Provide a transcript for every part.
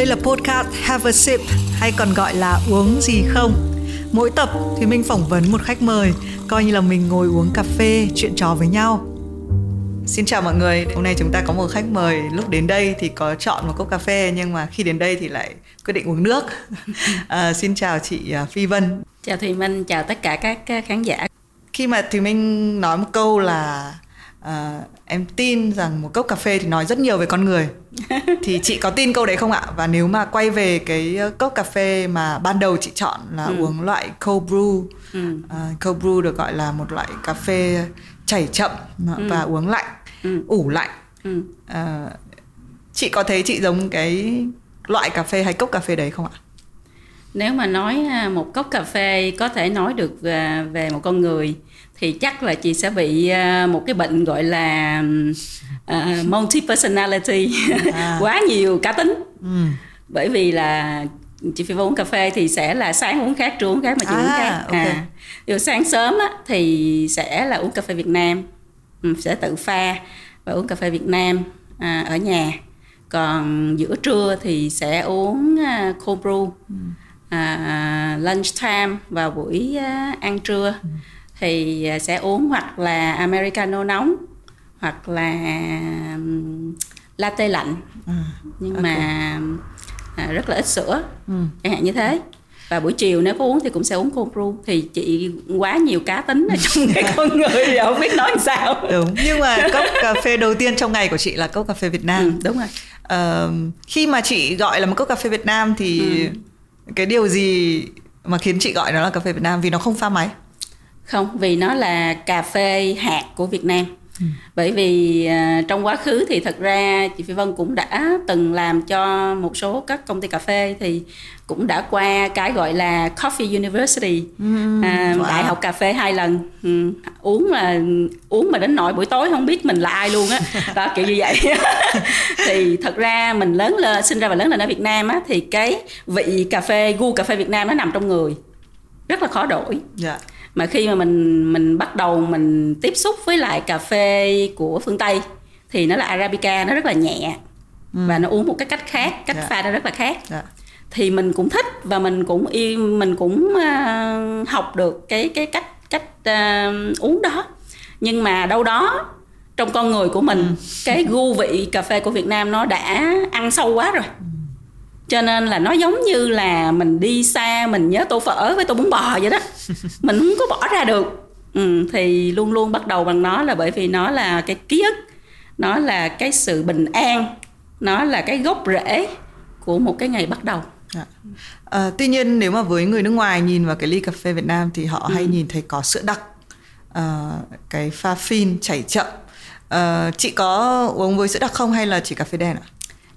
Đây là podcast Have a Sip, hay còn gọi là Uống Gì Không. Mỗi tập thì mình phỏng vấn một khách mời, coi như là mình ngồi uống cà phê, chuyện trò với nhau. Xin chào mọi người, hôm nay chúng ta có một khách mời. Lúc đến đây thì có chọn một cốc cà phê, nhưng mà khi đến đây thì lại quyết định uống nước. Xin chào chị Phi Vân. Chào Thùy Minh, chào tất cả các khán giả. Khi mà Thùy Minh nói một câu là em tin rằng một cốc cà phê thì nói rất nhiều về con người, thì chị có tin câu đấy không ạ? Và nếu mà quay về cái cốc cà phê mà ban đầu chị chọn là uống loại cold brew, cold brew được gọi là một loại cà phê chảy chậm và uống lạnh, ủ lạnh, chị có thấy chị giống cái loại cà phê hay cốc cà phê đấy không ạ? Nếu mà nói một cốc cà phê có thể nói được về một con người thì chắc là chị sẽ bị một cái bệnh gọi là multi-personality, quá nhiều cá tính. Bởi vì là chị Phi Vân uống cà phê thì sẽ là sáng uống khác, trưa uống khác, mà chị uống khác. Dù sáng sớm á, thì sẽ là uống cà phê Việt Nam, sẽ tự pha và uống cà phê Việt Nam ở nhà. Còn giữa trưa thì sẽ uống cold brew. Lunch time vào buổi ăn trưa thì sẽ uống hoặc là americano nóng hoặc là latte lạnh, nhưng mà rất là ít sữa, chẳng hạn như thế. Và buổi chiều nếu có uống thì cũng sẽ uống cold brew. Thì chị quá nhiều cá tính ở trong cái con người thì không biết nói sao. Đúng, nhưng mà cốc cà phê đầu tiên trong ngày của chị là cốc cà phê Việt Nam. Đúng rồi. Khi mà chị gọi là một cốc cà phê Việt Nam thì cái điều gì mà khiến chị gọi nó là cà phê Việt Nam? Vì nó không pha máy. Không, vì nó là cà phê hạt của Việt Nam. Bởi vì trong quá khứ thì thật ra chị Phi Vân cũng đã từng làm cho một số các công ty cà phê, thì cũng đã qua cái gọi là Coffee University, đại học cà phê 2 lần. Uống mà đến nỗi buổi tối không biết mình là ai luôn á. Đó, kiểu như vậy. Thì thật ra mình sinh ra và lớn lên ở Việt Nam á, thì cái vị cà phê, gu cà phê Việt Nam nó nằm trong người, rất là khó đổi. Mà khi mà mình bắt đầu mình tiếp xúc với lại cà phê của phương Tây thì nó là Arabica, nó rất là nhẹ, và nó uống một cái cách khác, cách pha nó rất là khác. Thì mình cũng thích và mình cũng học được cái cách uống đó. Nhưng mà đâu đó trong con người của mình, cái gu vị cà phê của Việt Nam nó đã ăn sâu quá rồi. Cho nên là nó giống như là mình đi xa, mình nhớ tô phở với tô bún bò vậy đó. Mình không có bỏ ra được. Thì luôn luôn bắt đầu bằng nó, là bởi vì nó là cái ký ức, nó là cái sự bình an, nó là cái gốc rễ của một cái ngày bắt đầu. Tuy nhiên nếu mà với người nước ngoài nhìn vào cái ly cà phê Việt Nam thì họ hay nhìn thấy có sữa đặc, cái pha phin chảy chậm. Chị có uống với sữa đặc không hay là chỉ cà phê đen ạ?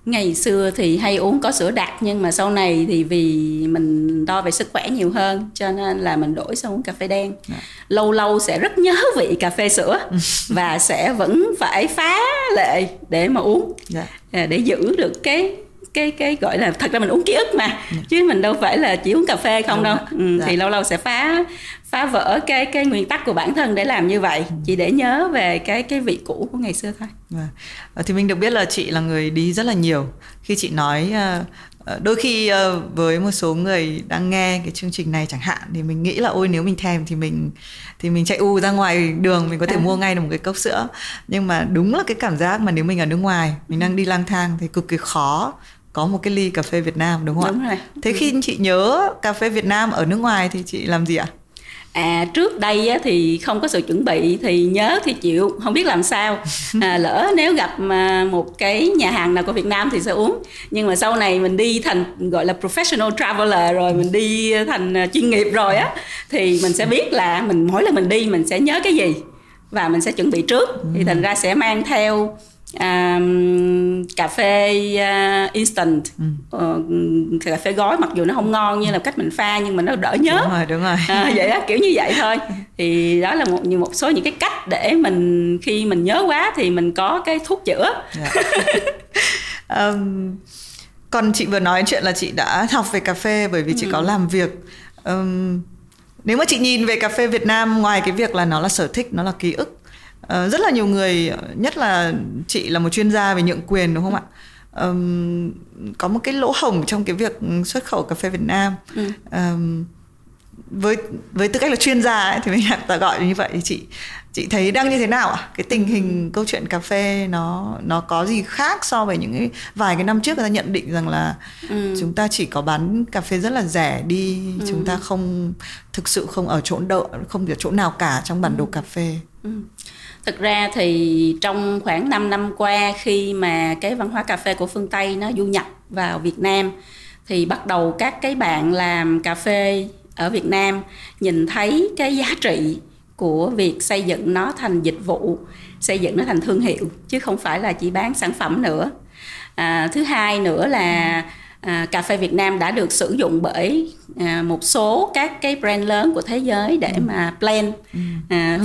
Ngày xưa thì hay uống có sữa đặc, nhưng mà sau này thì vì mình đo về sức khỏe nhiều hơn cho nên là mình đổi sang uống cà phê đen. Lâu lâu sẽ rất nhớ vị cà phê sữa và sẽ vẫn phải phá lệ để mà uống, để giữ được cái gọi là, thật ra mình uống ký ức mà, chứ mình đâu phải là chỉ uống cà phê không đâu. Thì lâu lâu sẽ phá vỡ cái nguyên tắc của bản thân để làm như vậy, chỉ để nhớ về cái vị cũ của ngày xưa thôi. Thì mình được biết là chị là người đi rất là nhiều. Khi chị nói đôi khi với một số người đang nghe cái chương trình này chẳng hạn, thì mình nghĩ là ôi nếu mình thèm thì mình chạy ra ngoài đường, mình có thể mua ngay được một cái cốc sữa. Nhưng mà đúng là cái cảm giác mà nếu mình ở nước ngoài, mình đang đi lang thang thì cực kỳ khó có một cái ly cà phê Việt Nam, đúng không ạ? Thế khi chị nhớ cà phê Việt Nam ở nước ngoài thì chị làm gì ạ? Trước đây á, thì không có sự chuẩn bị, thì nhớ thì chịu, không biết làm sao. Lỡ nếu gặp một cái nhà hàng nào của Việt Nam thì sẽ uống. Nhưng mà sau này mình đi thành gọi là professional traveler rồi, mình đi thành chuyên nghiệp rồi á, thì mình sẽ biết là mỗi lần mình đi mình sẽ nhớ cái gì và mình sẽ chuẩn bị trước. Thì thành ra sẽ mang theo cà phê instant, cà phê gói, mặc dù nó không ngon như là cách mình pha nhưng mà nó đỡ nhớ. Đúng rồi. Vậy đó, kiểu như vậy thôi. Thì đó là một số những cái cách để mình, khi mình nhớ quá thì mình có cái thuốc chữa. Còn chị vừa nói chuyện là chị đã học về cà phê bởi vì chị có làm việc. Nếu mà chị nhìn về cà phê Việt Nam, ngoài cái việc là nó là sở thích, nó là ký ức, rất là nhiều người, nhất là chị là một chuyên gia về nhượng quyền, đúng không ạ? có một cái lỗ hổng trong cái việc xuất khẩu cà phê Việt Nam. Với tư cách là chuyên gia ấy, thì mình đã gọi như vậy, thì chị thấy đang như thế nào ạ? Cái tình hình câu chuyện cà phê nó có gì khác so với những vài cái năm trước người ta nhận định rằng là chúng ta chỉ có bán cà phê rất là rẻ đi, chúng ta không thực sự không ở chỗ nào cả trong bản đồ cà phê. Thực ra thì trong khoảng 5 năm qua, khi mà cái văn hóa cà phê của phương Tây nó du nhập vào Việt Nam, thì bắt đầu các cái bạn làm cà phê ở Việt Nam nhìn thấy cái giá trị của việc xây dựng nó thành dịch vụ, xây dựng nó thành thương hiệu, chứ không phải là chỉ bán sản phẩm nữa. Thứ hai nữa là cà phê Việt Nam đã được sử dụng bởi một số các cái brand lớn của thế giới để mà blend,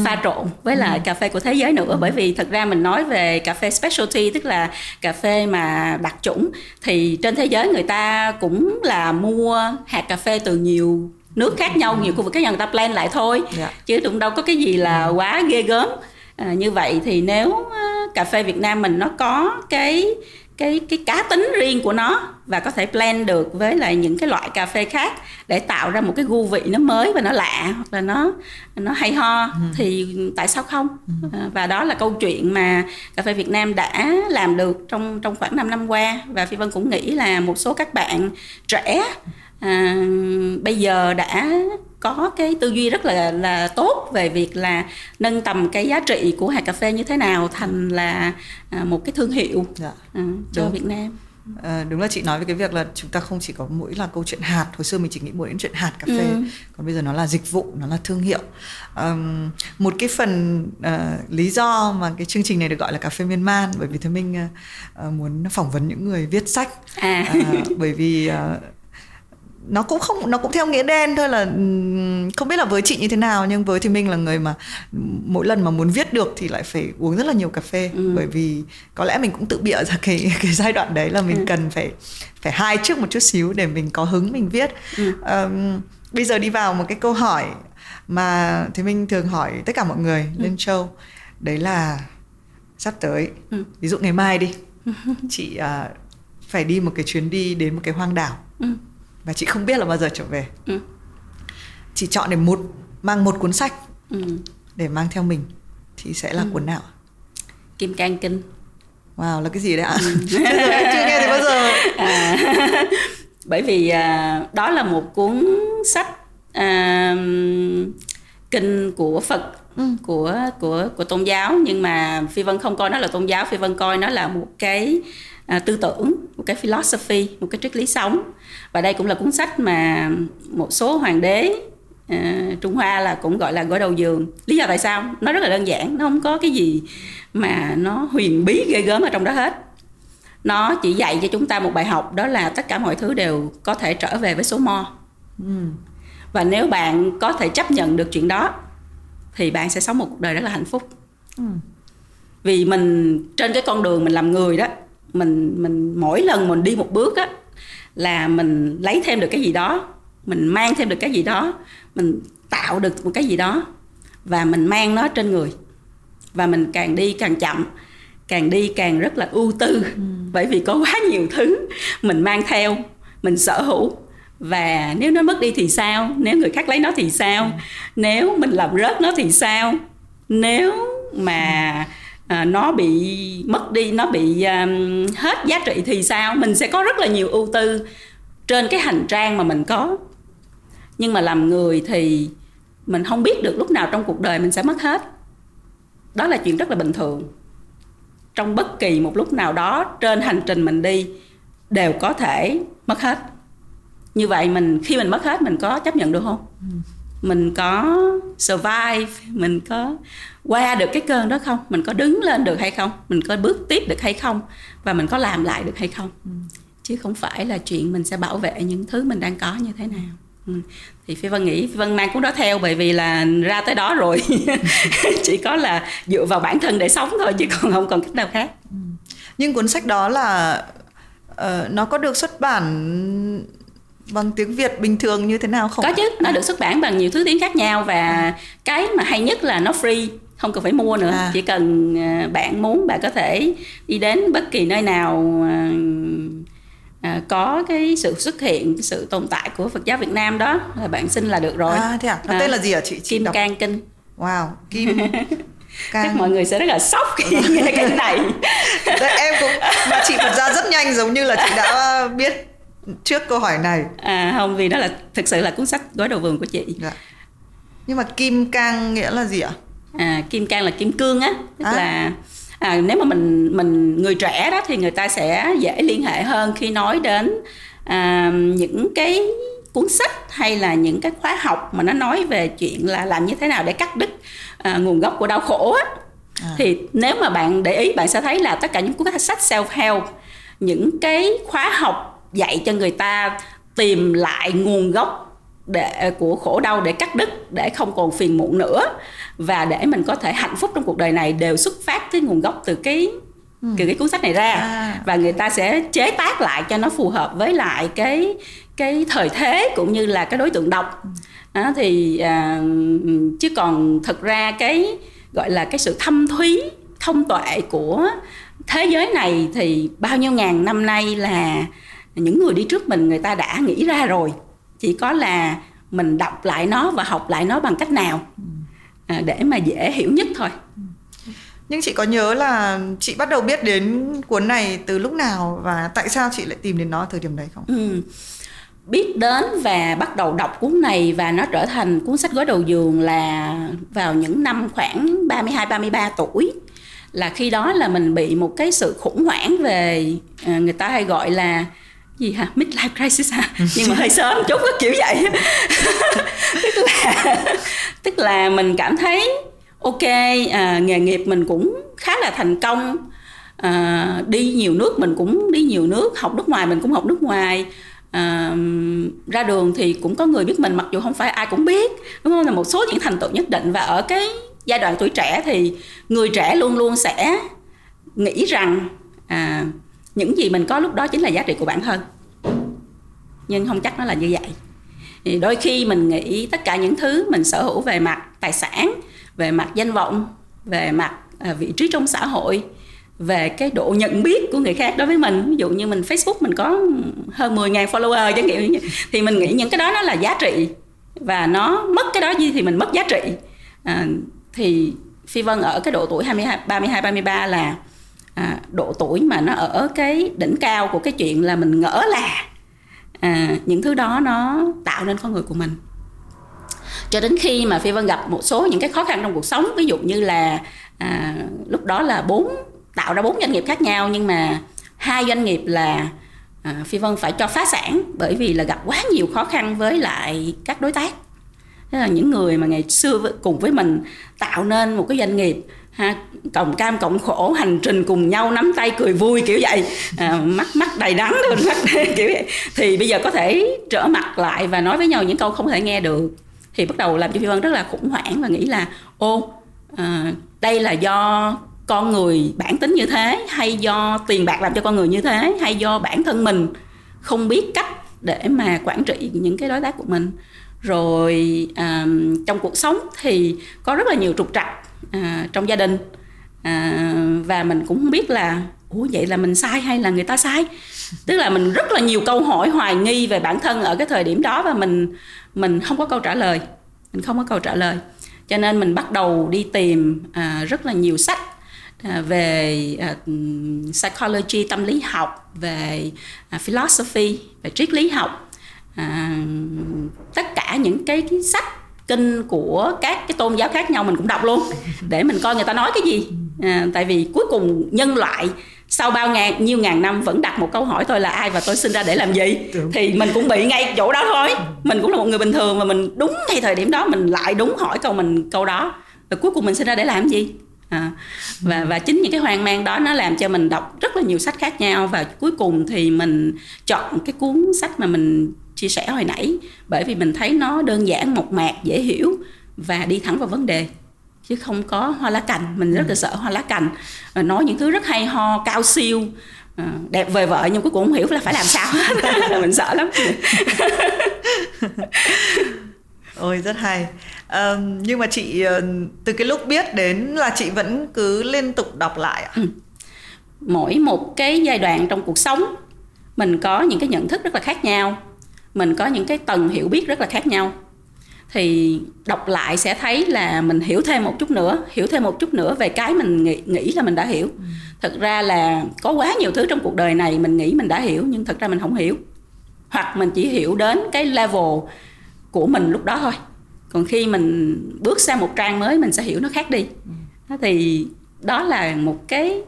pha trộn với lại cà phê của thế giới nữa. Bởi vì thật ra mình nói về cà phê specialty, tức là cà phê mà đặc chủng, thì trên thế giới người ta cũng là mua hạt cà phê từ nhiều nước khác nhau, nhiều khu vực khác nhau, người ta blend lại thôi, chứ cũng đâu có cái gì là quá ghê gớm. Như vậy thì nếu cà phê Việt Nam mình nó có cái cá tính riêng của nó và có thể blend được với lại những cái loại cà phê khác để tạo ra một cái gu vị nó mới và nó lạ, hoặc là nó hay ho, thì tại sao không? Và đó là câu chuyện mà cà phê Việt Nam đã làm được trong khoảng 5 năm qua. Và Phi Vân cũng nghĩ là một số các bạn trẻ bây giờ đã có cái tư duy rất là tốt về việc là nâng tầm cái giá trị của hạt cà phê như thế nào thành là một cái thương hiệu cho Việt Nam. Đúng là chị nói về cái việc là chúng ta không chỉ có mỗi là câu chuyện hạt. Hồi xưa mình chỉ nghĩ mỗi đến chuyện hạt cà phê, còn bây giờ nó là dịch vụ, nó là thương hiệu. Một cái phần lý do mà cái chương trình này được gọi là cà phê miên man, bởi vì Thùy Minh muốn phỏng vấn những người viết sách. Bởi vì nó cũng theo nghĩa đen thôi, là không biết là với chị như thế nào, nhưng với thì mình là người mà mỗi lần mà muốn viết được thì lại phải uống rất là nhiều cà phê, bởi vì có lẽ mình cũng tự bịa ra cái giai đoạn đấy là mình cần phải hai trước một chút xíu để mình có hứng mình viết. Bây giờ đi vào một cái câu hỏi mà thì mình thường hỏi tất cả mọi người lên show, đấy là sắp tới, ví dụ ngày mai đi, chị phải đi một cái chuyến đi đến một cái hoang đảo, và chị không biết là bao giờ trở về. Chị chọn để mang một cuốn sách để mang theo mình, thì sẽ là cuốn nào? Kim Cang Kinh. Wow, là cái gì đấy ạ? Em chưa nghe thì bao giờ. Bởi vì đó là một cuốn sách kinh của Phật, của tôn giáo, nhưng mà Phi Vân không coi nó là tôn giáo, Phi Vân coi nó là một cái tư tưởng, một cái philosophy, một cái triết lý sống. Và đây cũng là cuốn sách mà một số hoàng đế Trung Hoa là cũng gọi là gối đầu giường. Lý do tại sao? Nó rất là đơn giản, nó không có cái gì mà nó huyền bí ghê gớm ở trong đó hết. Nó chỉ dạy cho chúng ta một bài học, đó là tất cả mọi thứ đều có thể trở về với số mo. Và nếu bạn có thể chấp nhận được chuyện đó thì bạn sẽ sống một cuộc đời rất là hạnh phúc. Vì mình trên cái con đường mình làm người đó, mình mỗi lần mình đi một bước á là mình lấy thêm được cái gì đó, mình mang thêm được cái gì đó, mình tạo được một cái gì đó và mình mang nó trên người. Và mình càng đi càng chậm, càng đi càng rất là ưu tư, bởi vì có quá nhiều thứ mình mang theo, mình sở hữu. Và nếu nó mất đi thì sao? Nếu người khác lấy nó thì sao? Nếu mình làm rớt nó thì sao? Nếu mà nó bị mất đi, nó bị hết giá trị thì sao? Mình sẽ có rất là nhiều ưu tư trên cái hành trang mà mình có. Nhưng mà làm người thì mình không biết được lúc nào trong cuộc đời mình sẽ mất hết. Đó là chuyện rất là bình thường. Trong bất kỳ một lúc nào đó trên hành trình mình đi đều có thể mất hết. Như vậy khi mình mất hết, mình có chấp nhận được không? Mình có survive, mình có qua được cái cơn đó không? Mình có đứng lên được hay không? Mình có bước tiếp được hay không? Và mình có làm lại được hay không? Chứ không phải là chuyện mình sẽ bảo vệ những thứ mình đang có như thế nào. Thì Phi Vân nghĩ Phi Vân mang cuốn đó theo, bởi vì là ra tới đó rồi chỉ có là dựa vào bản thân để sống thôi, chứ còn không còn cách nào khác. Nhưng cuốn sách đó là nó có được xuất bản bằng tiếng Việt bình thường như thế nào không? Có chứ, nó được xuất bản bằng nhiều thứ tiếng khác nhau. Và cái mà hay nhất là nó free, không cần phải mua nữa. Chỉ cần bạn muốn, bạn có thể đi đến bất kỳ nơi nào có cái sự xuất hiện, cái sự tồn tại của Phật giáo Việt Nam đó, là bạn xin là được rồi. Thế à? Tên là gì hả chị? Kim Cang Kinh. Wow, Kim Cang. Chắc mọi người sẽ rất là sốc khi nghe cái này. Đấy, em cũng, mà chị bật ra rất nhanh, giống như là chị đã biết trước câu hỏi này. Không, vì đó là thực sự là cuốn sách Gói Đầu Vườn của chị. Dạ. Nhưng mà Kim Cang nghĩa là gì ạ? Kim Cang là kim cương á, tức là nếu mà mình người trẻ đó thì người ta sẽ dễ liên hệ hơn khi nói đến những cái cuốn sách hay là những cái khóa học mà nó nói về chuyện là làm như thế nào để cắt đứt nguồn gốc của đau khổ á. Thì nếu mà bạn để ý, bạn sẽ thấy là tất cả những cuốn sách self-help, những cái khóa học dạy cho người ta tìm lại nguồn gốc của khổ đau để cắt đứt, để không còn phiền muộn nữa, và để mình có thể hạnh phúc trong cuộc đời này, đều xuất phát từ nguồn gốc từ cái cuốn sách này ra. Và người ta sẽ chế tác lại cho nó phù hợp với lại cái thời thế cũng như là cái đối tượng đọc. Chứ còn thật ra cái gọi là cái sự thâm thúy, thông tuệ của thế giới này thì bao nhiêu ngàn năm nay là những người đi trước mình, người ta đã nghĩ ra rồi. Chỉ có là mình đọc lại nó và học lại nó bằng cách nào để mà dễ hiểu nhất thôi. Nhưng chị có nhớ là chị bắt đầu biết đến cuốn này từ lúc nào và tại sao chị lại tìm đến nó thời điểm đấy không? Biết đến và bắt đầu đọc cuốn này và nó trở thành cuốn sách Gối Đầu Giường là vào những năm khoảng 32-33 tuổi. Là khi đó là mình bị một cái sự khủng hoảng về, người ta hay gọi là gì hả? Midlife crisis hả? Nhưng mà hơi sớm chút, rất kiểu vậy. Tức là mình cảm thấy ok, nghề nghiệp mình cũng khá là thành công, đi nhiều nước mình cũng đi nhiều nước, học nước ngoài mình cũng học nước ngoài, ra đường thì cũng có người biết mình, mặc dù không phải ai cũng biết, đúng không? Là một số những thành tựu nhất định. Và ở cái giai đoạn tuổi trẻ thì người trẻ luôn luôn sẽ nghĩ rằng những gì mình có lúc đó chính là giá trị của bản thân. Nhưng không chắc nó là như vậy. Thì đôi khi mình nghĩ tất cả những thứ mình sở hữu về mặt tài sản, về mặt danh vọng, về mặt vị trí trong xã hội, về cái độ nhận biết của người khác đối với mình. Ví dụ như mình Facebook mình có hơn 10.000 follower chẳng hạn, thì mình nghĩ những cái đó nó là giá trị. Và nó mất cái đó gì thì mình mất giá trị. Thì Phi Vân ở cái độ tuổi 32-33 là độ tuổi mà nó ở cái đỉnh cao của cái chuyện là mình ngỡ là những thứ đó nó tạo nên con người của mình. Cho đến khi mà Phi Vân gặp một số những cái khó khăn trong cuộc sống, ví dụ như là lúc đó là tạo ra 4 doanh nghiệp khác nhau, nhưng mà 2 doanh nghiệp là Phi Vân phải cho phá sản bởi vì là gặp quá nhiều khó khăn với lại các đối tác. Thế là những người mà ngày xưa cùng với mình tạo nên một cái doanh nghiệp, cộng cam cộng khổ, hành trình cùng nhau, nắm tay cười vui kiểu vậy, mắt đầy đắng luôn, kiểu vậy, thì bây giờ có thể trở mặt lại và nói với nhau những câu không thể nghe được, thì bắt đầu làm cho Phi Vân rất là khủng hoảng và nghĩ là đây là do con người bản tính như thế, hay do tiền bạc làm cho con người như thế, hay do bản thân mình không biết cách để mà quản trị những cái đối tác của mình. Rồi trong cuộc sống thì có rất là nhiều trục trặc trong gia đình, và mình cũng không biết là vậy là mình sai hay là người ta sai. Tức là mình rất là nhiều câu hỏi hoài nghi về bản thân ở cái thời điểm đó, và mình không có câu trả lời. Cho nên mình bắt đầu đi tìm rất là nhiều sách về psychology, tâm lý học, về philosophy, về triết lý học, tất cả những cái sách kinh của các cái tôn giáo khác nhau mình cũng đọc luôn, để mình coi người ta nói cái gì. Tại vì cuối cùng nhân loại sau nhiêu ngàn năm vẫn đặt một câu hỏi tôi là ai và tôi sinh ra để làm gì. Thì mình cũng bị ngay chỗ đó thôi, mình cũng là một người bình thường, và mình đúng ngay thời điểm đó mình lại đúng hỏi câu đó, và cuối cùng mình sinh ra để làm gì. Và chính những cái hoang mang đó nó làm cho mình đọc rất là nhiều sách khác nhau, và cuối cùng thì mình chọn cái cuốn sách mà mình chia sẻ hồi nãy, bởi vì mình thấy nó đơn giản, mộc mạc, dễ hiểu và đi thẳng vào vấn đề, chứ không có hoa lá cành. Mình rất là sợ hoa lá cành, nói những thứ rất hay ho, cao siêu, đẹp vời vợi, nhưng cuối cùng không hiểu là phải làm sao hết. Mình sợ lắm. Ôi rất hay. Nhưng mà chị từ cái lúc biết đến là chị vẫn cứ liên tục đọc lại ạ? Mỗi một cái giai đoạn trong cuộc sống mình có những cái nhận thức rất là khác nhau, mình có những cái tầng hiểu biết rất là khác nhau, thì đọc lại sẽ thấy là mình hiểu thêm một chút nữa, hiểu thêm một chút nữa về cái mình nghĩ là mình đã hiểu. Thực ra là có quá nhiều thứ trong cuộc đời này mình nghĩ mình đã hiểu nhưng thực ra mình không hiểu, hoặc mình chỉ hiểu đến cái level của mình lúc đó thôi, còn khi mình bước sang một trang mới mình sẽ hiểu nó khác đi. Thì đó là một cái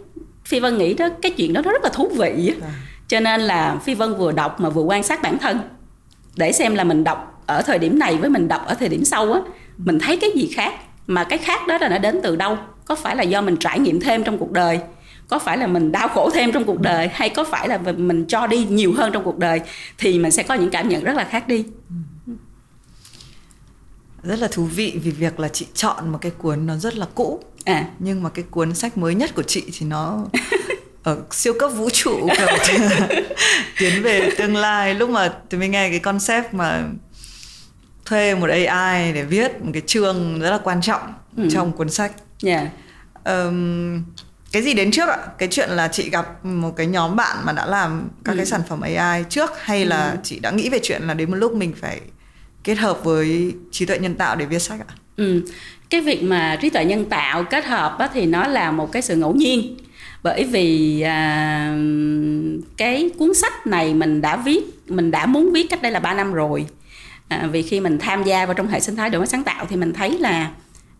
Phi Vân nghĩ đó, cái chuyện đó nó rất là thú vị, cho nên là Phi Vân vừa đọc mà vừa quan sát bản thân để xem là mình đọc ở thời điểm này với mình đọc ở thời điểm sau á, mình thấy cái gì khác, mà cái khác đó là nó đến từ đâu, có phải là do mình trải nghiệm thêm trong cuộc đời, có phải là mình đau khổ thêm trong cuộc đời, hay có phải là mình cho đi nhiều hơn trong cuộc đời, thì mình sẽ có những cảm nhận rất là khác đi. Rất là thú vị vì việc là chị chọn một cái cuốn nó rất là cũ, nhưng mà cái cuốn sách mới nhất của chị thì nó ở siêu cấp vũ trụ tiến về tương lai. Lúc mà tôi mới nghe cái concept mà thuê một AI để viết một cái chương rất là quan trọng trong cuốn sách. Cái gì đến trước ạ? Cái chuyện là chị gặp một cái nhóm bạn mà đã làm các cái sản phẩm AI trước, hay là chị đã nghĩ về chuyện là đến một lúc mình phải kết hợp với trí tuệ nhân tạo để viết sách ạ? Cái việc mà trí tuệ nhân tạo kết hợp á, thì nó là một cái sự ngẫu nhiên. Bởi vì cái cuốn sách này mình đã viết, mình đã muốn viết cách đây là 3 năm rồi. Vì khi mình tham gia vào trong hệ sinh thái đổi mới sáng tạo thì mình thấy là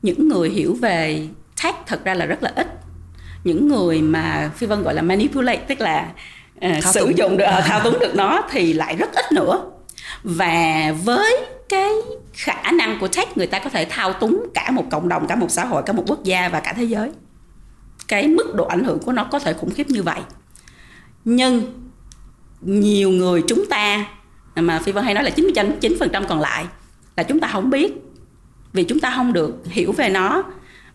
những người hiểu về tech thật ra là rất là ít. Những người mà Phi Vân gọi là manipulate, tức là sử dụng được, thao túng được nó thì lại rất ít nữa. Và với cái khả năng của tech, người ta có thể thao túng cả một cộng đồng, cả một xã hội, cả một quốc gia và cả thế giới. Cái mức độ ảnh hưởng của nó có thể khủng khiếp như vậy. Nhưng nhiều người chúng ta, mà Phi Vân hay nói là 99% còn lại, là chúng ta không biết, vì chúng ta không được hiểu về nó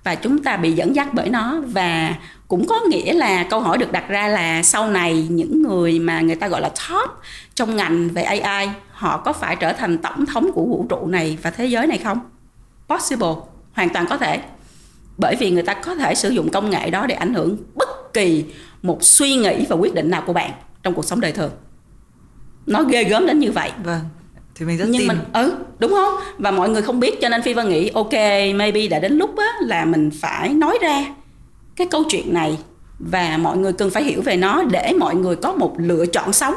và chúng ta bị dẫn dắt bởi nó. Và cũng có nghĩa là câu hỏi được đặt ra là sau này những người mà người ta gọi là top trong ngành về AI, họ có phải trở thành tổng thống của vũ trụ này và thế giới này không? Possible, hoàn toàn có thể. Bởi vì người ta có thể sử dụng công nghệ đó để ảnh hưởng bất kỳ một suy nghĩ và quyết định nào của bạn trong cuộc sống đời thường. Nó ghê gớm đến như vậy. Vâng, thì mình rất tin. Đúng không? Và mọi người không biết, cho nên Phi Vân nghĩ ok, maybe đã đến lúc á, là mình phải nói ra cái câu chuyện này và mọi người cần phải hiểu về nó để mọi người có một lựa chọn sống.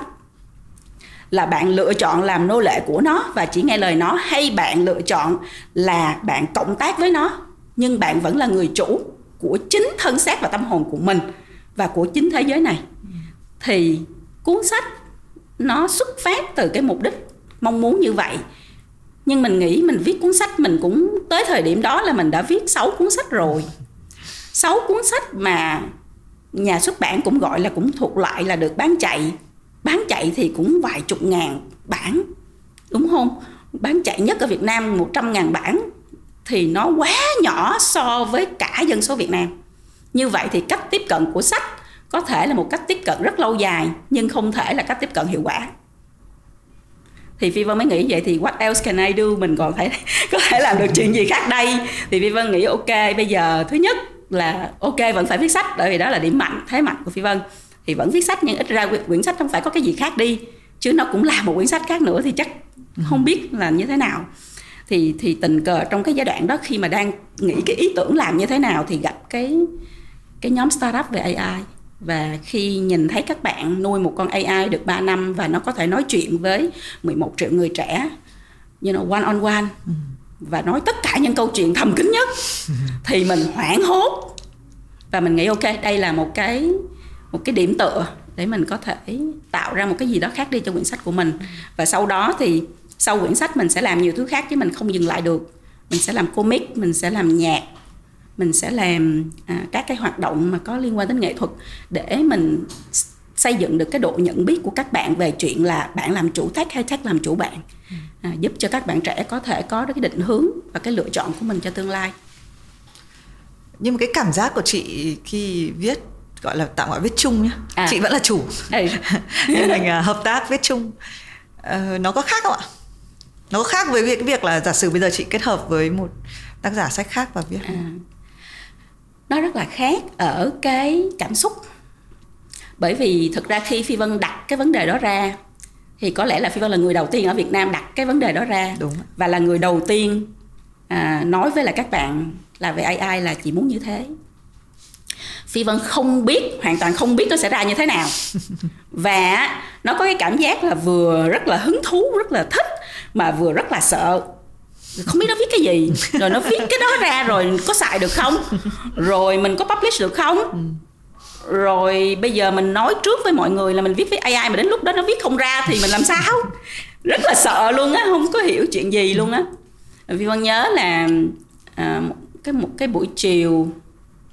Là bạn lựa chọn làm nô lệ của nó và chỉ nghe lời nó, hay bạn lựa chọn là bạn cộng tác với nó nhưng bạn vẫn là người chủ của chính thân xác và tâm hồn của mình và của chính thế giới này. Thì cuốn sách nó xuất phát từ cái mục đích mong muốn như vậy. Nhưng mình nghĩ mình viết cuốn sách, mình cũng tới thời điểm đó là mình đã viết 6 cuốn sách rồi. 6 cuốn sách mà nhà xuất bản cũng gọi là cũng thuộc loại là được bán chạy. Bán chạy thì cũng vài chục ngàn bản, đúng không? Bán chạy nhất ở Việt Nam 100.000 bản thì nó quá nhỏ so với cả dân số Việt Nam. Như vậy thì cách tiếp cận của sách có thể là một cách tiếp cận rất lâu dài nhưng không thể là cách tiếp cận hiệu quả. Thì Phi Vân mới nghĩ vậy thì what else can I do? Mình còn phải có thể làm được chuyện gì khác đây? Thì Phi Vân nghĩ ok, bây giờ thứ nhất là ok vẫn phải viết sách, bởi vì đó là điểm mạnh, thế mạnh của Phi Vân. Thì vẫn viết sách nhưng ít ra quyển sách không phải có cái gì khác đi, chứ nó cũng là một quyển sách khác nữa thì chắc không biết là như thế nào. Thì tình cờ trong cái giai đoạn đó, khi mà đang nghĩ cái ý tưởng làm như thế nào, thì gặp cái nhóm startup về AI. Và khi nhìn thấy các bạn nuôi một con AI được 3 năm và nó có thể nói chuyện với 11 triệu người trẻ, you know, one on one, và nói tất cả những câu chuyện thầm kín nhất, thì mình hoảng hốt. Và mình nghĩ ok, đây là một cái điểm tựa để mình có thể tạo ra một cái gì đó khác đi cho quyển sách của mình. Và sau đó thì sau quyển sách mình sẽ làm nhiều thứ khác, chứ mình không dừng lại được. Mình sẽ làm comic, mình sẽ làm nhạc, mình sẽ làm các cái hoạt động mà có liên quan đến nghệ thuật, để mình xây dựng được cái độ nhận biết của các bạn về chuyện là bạn làm chủ tech hay tech làm chủ bạn, giúp cho các bạn trẻ có thể có cái định hướng và cái lựa chọn của mình cho tương lai. Nhưng mà cái cảm giác của chị khi viết, gọi là tạm gọi viết chung nhé, chị vẫn là chủ nhưng mình hợp tác viết chung, nó có khác không ạ? Nó khác với việc là giả sử bây giờ chị kết hợp với một tác giả sách khác và viết. Nó rất là khác ở cái cảm xúc. Bởi vì thực ra khi Phi Vân đặt cái vấn đề đó ra thì có lẽ là Phi Vân là người đầu tiên ở Việt Nam đặt cái vấn đề đó ra. Đúng. Và là người đầu tiên nói với là các bạn là về AI là chị muốn như thế. Phi Vân không biết, hoàn toàn không biết nó sẽ ra như thế nào. Và nó có cái cảm giác là vừa rất là hứng thú, rất là thích, mà vừa rất là sợ. Không biết nó viết cái gì, rồi nó viết cái đó ra rồi có xài được không, rồi mình có publish được không, rồi bây giờ mình nói trước với mọi người là mình viết với AI mà đến lúc đó nó viết không ra thì mình làm sao. Rất là sợ luôn á, không có hiểu chuyện gì luôn á. Phi Vân nhớ là một cái buổi chiều,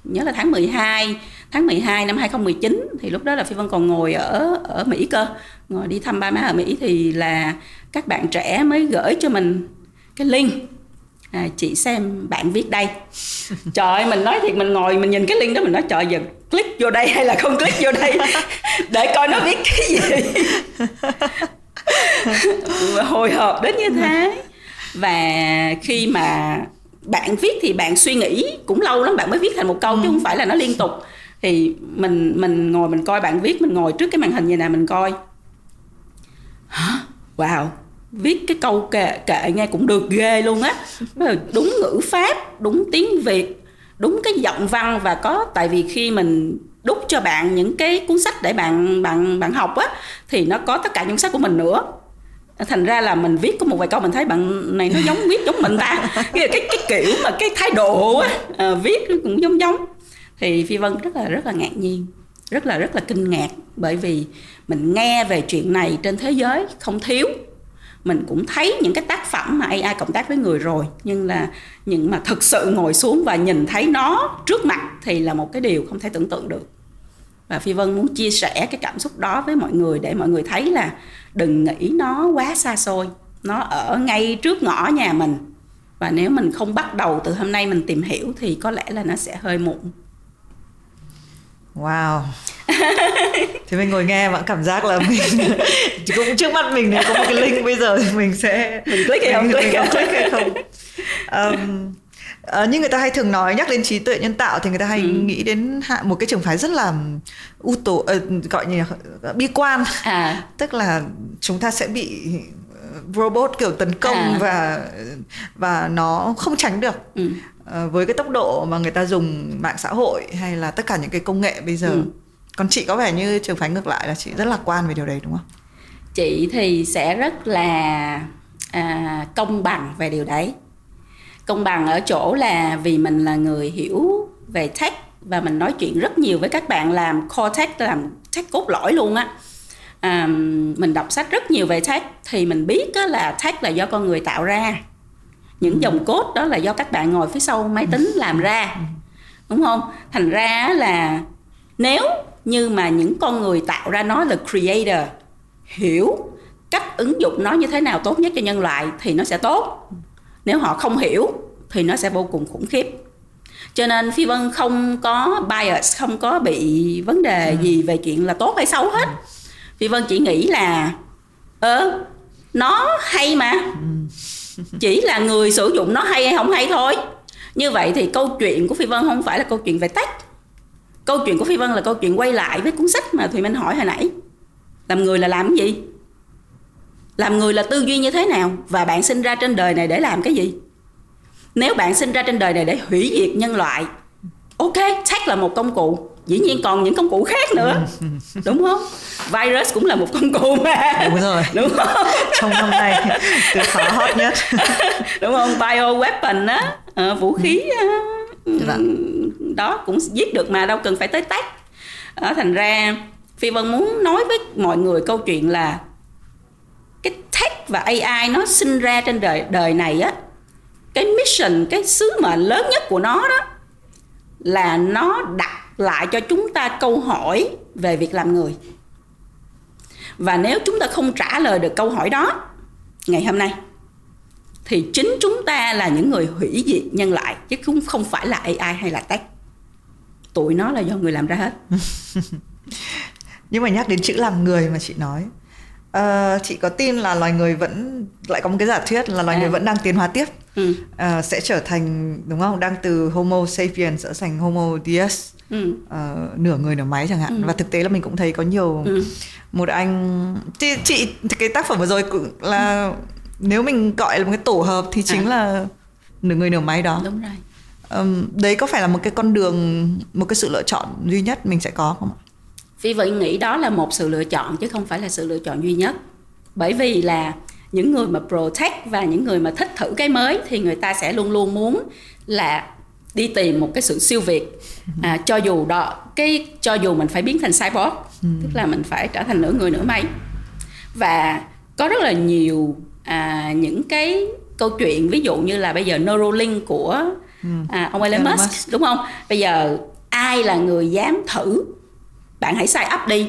nhớ là tháng 12 năm 2019, thì lúc đó là Phi Vân còn ngồi ở Mỹ cơ, ngồi đi thăm ba má ở Mỹ, thì là các bạn trẻ mới gửi cho mình cái link, chị xem bạn viết đây. Trời ơi, mình nói thiệt, mình ngồi mình nhìn cái link đó mình nói trời, giờ click vô đây hay là không click vô đây để coi nó viết cái gì. Hồi hộp đến như thế. Và khi mà bạn viết thì bạn suy nghĩ cũng lâu lắm bạn mới viết thành một câu, chứ không phải là nó liên tục. Thì mình ngồi mình coi bạn viết, mình ngồi trước cái màn hình như này mình coi. Hả? Wow, viết cái câu kệ nghe cũng được ghê luôn á. Đúng ngữ pháp, đúng tiếng Việt, đúng cái giọng văn. Và có, tại vì khi mình đúc cho bạn những cái cuốn sách để bạn học á, thì nó có tất cả những sách của mình nữa. Thành ra là mình viết có một vài câu mình thấy bạn này nó viết giống mình ta. Cái kiểu mà cái thái độ á, viết cũng giống. Thì Phi Vân rất là ngạc nhiên, rất là kinh ngạc. Bởi vì mình nghe về chuyện này trên thế giới không thiếu, mình cũng thấy những cái tác phẩm mà AI cộng tác với người rồi, nhưng là những mà thực sự ngồi xuống và nhìn thấy nó trước mặt thì là một cái điều không thể tưởng tượng được. Và Phi Vân muốn chia sẻ cái cảm xúc đó với mọi người để mọi người thấy là đừng nghĩ nó quá xa xôi, nó ở ngay trước ngõ nhà mình. Và nếu mình không bắt đầu từ hôm nay mình tìm hiểu thì có lẽ là nó sẽ hơi muộn. Wow. Thì mình ngồi nghe bạn cảm giác là mình cũng trước mắt mình có một cái link, bây giờ thì mình sẽ click hay không. Như người ta hay thường nói, nhắc đến trí tuệ nhân tạo thì người ta hay nghĩ đến một cái trường phái rất là gọi như là bi quan, tức là chúng ta sẽ bị robot kiểu tấn công và nó không tránh được. Với cái tốc độ mà người ta dùng mạng xã hội hay là tất cả những cái công nghệ bây giờ. Còn chị có vẻ như trường phái ngược lại, là chị rất lạc quan về điều đấy đúng không? Chị thì sẽ rất là công bằng về điều đấy. Công bằng ở chỗ là vì mình là người hiểu về tech và mình nói chuyện rất nhiều với các bạn làm core tech, làm tech cốt lõi luôn á. Mình đọc sách rất nhiều về tech thì mình biết là tech là do con người tạo ra. Những dòng code đó là do các bạn ngồi phía sau máy tính làm ra, đúng không? Thành ra là nếu như mà những con người tạo ra nó là creator, hiểu cách ứng dụng nó như thế nào tốt nhất cho nhân loại thì nó sẽ tốt. Nếu họ không hiểu thì nó sẽ vô cùng khủng khiếp. Cho nên Phi Vân không có bias, không có bị vấn đề gì về chuyện là tốt hay xấu hết. Phi Vân chỉ nghĩ là nó hay mà, chỉ là người sử dụng nó hay hay không hay thôi. Như vậy thì câu chuyện của Phi Vân không phải là câu chuyện về tech. Câu chuyện của Phi Vân là câu chuyện quay lại với cuốn sách mà Thùy Minh hỏi hồi nãy. Làm người là làm cái gì? Làm người là tư duy như thế nào? Và bạn sinh ra trên đời này để làm cái gì? Nếu bạn sinh ra trên đời này để hủy diệt nhân loại, ok, tech là một công cụ. Dĩ nhiên còn những công cụ khác nữa, đúng không? Virus cũng là một công cụ mà. Đúng rồi, đúng không? Trong năm nay từ khóa hot nhất, đúng không? Bioweapon á, vũ khí đó cũng giết được mà, đâu cần phải tới tech. Thành ra Phi Vân muốn nói với mọi người câu chuyện là cái tech và AI nó sinh ra trên đời này á, cái mission, cái sứ mệnh lớn nhất của nó đó là nó đặt lại cho chúng ta câu hỏi về việc làm người. Và nếu chúng ta không trả lời được câu hỏi đó ngày hôm nay thì chính chúng ta là những người hủy diệt nhân loại, chứ không phải là AI hay là tech. Tụi nó là do người làm ra hết. Nhưng mà nhắc đến chữ làm người mà chị nói, chị có tin là loài người vẫn lại có một cái giả thuyết là loài người vẫn đang tiến hóa tiếp, sẽ trở thành, đúng không, đang từ Homo sapiens trở thành Homo Deus, nửa người nửa máy chẳng hạn. Và thực tế là mình cũng thấy có nhiều một anh chị cái tác phẩm vừa rồi là nếu mình gọi là một cái tổ hợp thì chính là nửa người nửa máy đó. Đúng rồi. Đấy có phải là một cái con đường, một cái sự lựa chọn duy nhất mình sẽ có không ạ? Vì vậy nghĩ đó là một sự lựa chọn chứ không phải là sự lựa chọn duy nhất. Bởi vì là những người mà protect và những người mà thích thử cái mới thì người ta sẽ luôn luôn muốn là đi tìm một cái sự siêu việt, cho dù mình phải biến thành cyborg, tức là mình phải trở thành nửa người nửa máy. Và có rất là nhiều những cái câu chuyện, ví dụ như là bây giờ Neuralink của ông Elon Musk, đúng không? Bây giờ ai là người dám thử? Bạn hãy sign up đi.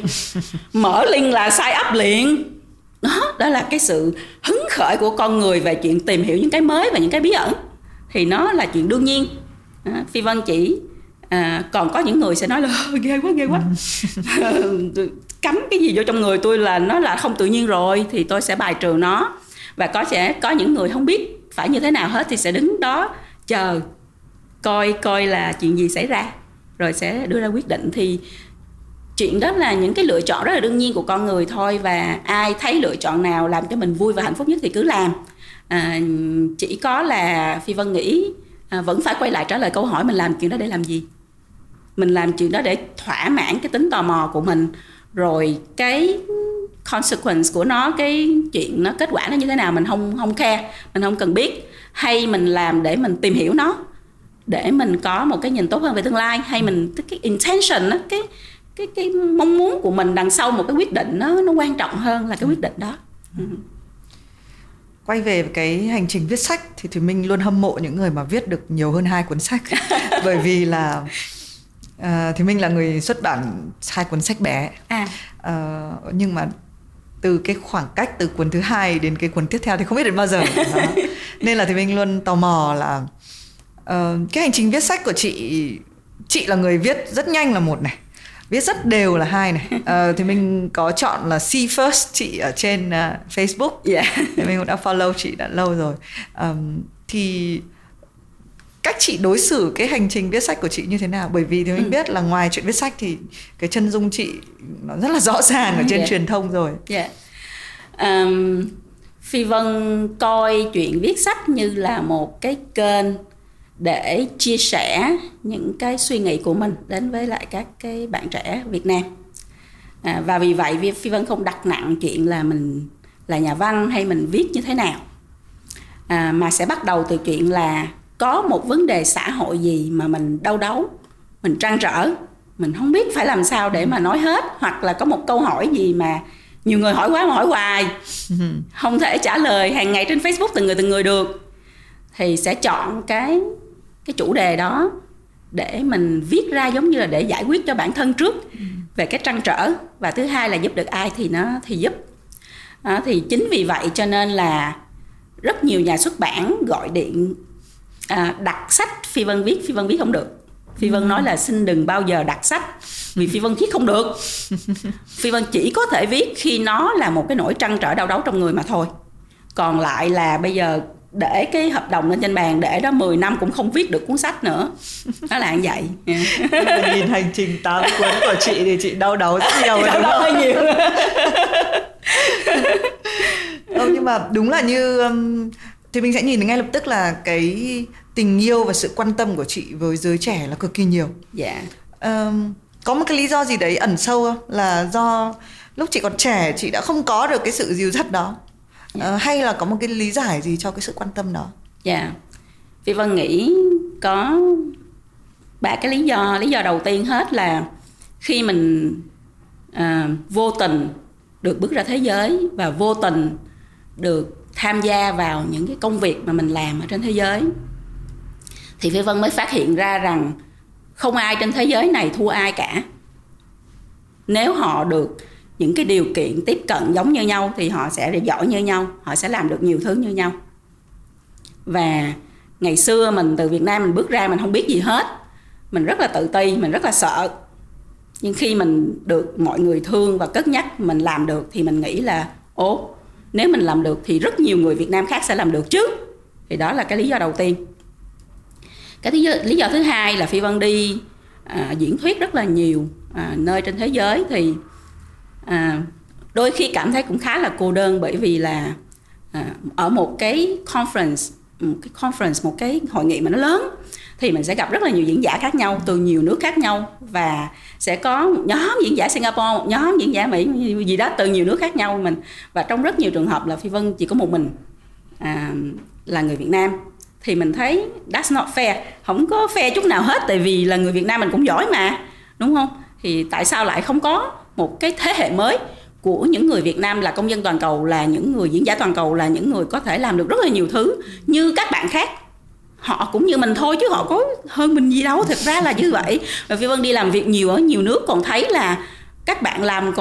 Mở link là sign up liền. Đó là cái sự hứng khởi của con người về chuyện tìm hiểu những cái mới và những cái bí ẩn. Thì nó là chuyện đương nhiên. Phi Vân chỉ còn có những người sẽ nói là ghê quá cấm cái gì vô trong người tôi là nó là không tự nhiên rồi thì tôi sẽ bài trừ nó. Và sẽ có những người không biết phải như thế nào hết thì sẽ đứng đó chờ coi là chuyện gì xảy ra rồi sẽ đưa ra quyết định. Thì chuyện đó là những cái lựa chọn rất là đương nhiên của con người thôi. Và ai thấy lựa chọn nào làm cho mình vui và hạnh phúc nhất thì cứ làm. Chỉ có là Phi Vân nghĩ vẫn phải quay lại trả lời câu hỏi mình làm chuyện đó để làm gì. Mình làm chuyện đó để thỏa mãn cái tính tò mò của mình. Rồi cái consequence của nó, cái chuyện nó, kết quả nó như thế nào mình không care, mình không cần biết. Hay mình làm để mình tìm hiểu nó, để mình có một cái nhìn tốt hơn về tương lai. Hay mình cái intention đó, cái mong muốn của mình đằng sau một cái quyết định nó quan trọng hơn là cái quyết định đó. Quay về cái hành trình viết sách thì Thùy Minh luôn hâm mộ những người mà viết được nhiều hơn 2 cuốn sách. Bởi vì là Thùy Minh là người xuất bản 2 cuốn sách bé. Nhưng mà từ cái khoảng cách từ cuốn thứ 2 đến cái cuốn tiếp theo thì không biết đến bao giờ. Nên là Thùy Minh luôn tò mò là cái hành trình viết sách của chị là người viết rất nhanh là 1 này, viết rất đều là 2 này. Thì mình có chọn là See First chị ở trên Facebook. Thì mình cũng đã follow chị đã lâu rồi. Thì cách chị đối xử cái hành trình viết sách của chị như thế nào? Bởi vì thì mình biết là ngoài chuyện viết sách thì cái chân dung chị nó rất là rõ ràng ở trên truyền thông rồi. Phi Vân coi chuyện viết sách như là một cái kênh để chia sẻ những cái suy nghĩ của mình đến với lại các cái bạn trẻ Việt Nam. Và vì vậy Phi Vân không đặt nặng chuyện là mình là nhà văn hay mình viết như thế nào, mà sẽ bắt đầu từ chuyện là có một vấn đề xã hội gì mà mình đau đáu, mình trăn trở, mình không biết phải làm sao để mà nói hết, hoặc là có một câu hỏi gì mà nhiều người hỏi quá mà hỏi hoài, không thể trả lời hàng ngày trên Facebook từng người được, thì sẽ chọn cái chủ đề đó để mình viết ra, giống như là để giải quyết cho bản thân trước về cái trăn trở, và thứ hai là giúp được ai thì giúp. Thì chính vì vậy cho nên là rất nhiều nhà xuất bản gọi điện đặt sách Phi Vân viết không được. Phi Vân nói là xin đừng bao giờ đặt sách vì Phi Vân viết không được. Phi Vân chỉ có thể viết khi nó là một cái nỗi trăn trở đau đớn trong người mà thôi. Còn lại là bây giờ để cái hợp đồng lên trên bàn để đó 10 năm cũng không viết được cuốn sách nữa. Nó là như vậy. Nhìn hành trình 8 cuốn của chị thì chị đau đớn rất nhiều. Đau đớn hơi nhiều. Nhưng mà đúng là như thì mình sẽ nhìn ngay lập tức là cái tình yêu và sự quan tâm của chị với giới trẻ là cực kỳ nhiều. Có một cái lý do gì đấy ẩn sâu không? Là do lúc chị còn trẻ chị đã không có được cái sự dìu dắt đó, hay là có một cái lý giải gì cho cái sự quan tâm đó? Phi Vân nghĩ có 3 cái lý do. Lý do đầu tiên hết là khi mình vô tình được bước ra thế giới và vô tình được tham gia vào những cái công việc mà mình làm ở trên thế giới, thì Phi Vân mới phát hiện ra rằng không ai trên thế giới này thua ai cả. Nếu họ được những cái điều kiện tiếp cận giống như nhau thì họ sẽ giỏi như nhau, họ sẽ làm được nhiều thứ như nhau. Và ngày xưa mình từ Việt Nam mình bước ra mình không biết gì hết, mình rất là tự ti, mình rất là sợ. Nhưng khi mình được mọi người thương và cất nhắc mình làm được thì mình nghĩ là Nếu mình làm được thì rất nhiều người Việt Nam khác sẽ làm được trước. Thì đó là cái lý do đầu tiên. Cái lý do thứ hai là Phi Vân đi diễn thuyết rất là nhiều nơi trên thế giới, thì đôi khi cảm thấy cũng khá là cô đơn, bởi vì là ở một cái conference, một cái hội nghị mà nó lớn, thì mình sẽ gặp rất là nhiều diễn giả khác nhau từ nhiều nước khác nhau, và sẽ có một nhóm diễn giả Singapore, một nhóm diễn giả Mỹ gì đó từ nhiều nước khác nhau mình, và trong rất nhiều trường hợp là Phi Vân chỉ có một mình là người Việt Nam. Thì mình thấy that's not fair, không có fair chút nào hết, tại vì là người Việt Nam mình cũng giỏi mà, đúng không? Thì tại sao lại không có một cái thế hệ mới của những người Việt Nam là công dân toàn cầu, là những người diễn giả toàn cầu, là những người có thể làm được rất là nhiều thứ như các bạn khác. Họ cũng như mình thôi chứ họ có hơn mình gì đâu, thực ra là như vậy. Và Phi Vân đi làm việc nhiều ở nhiều nước còn thấy là các bạn làm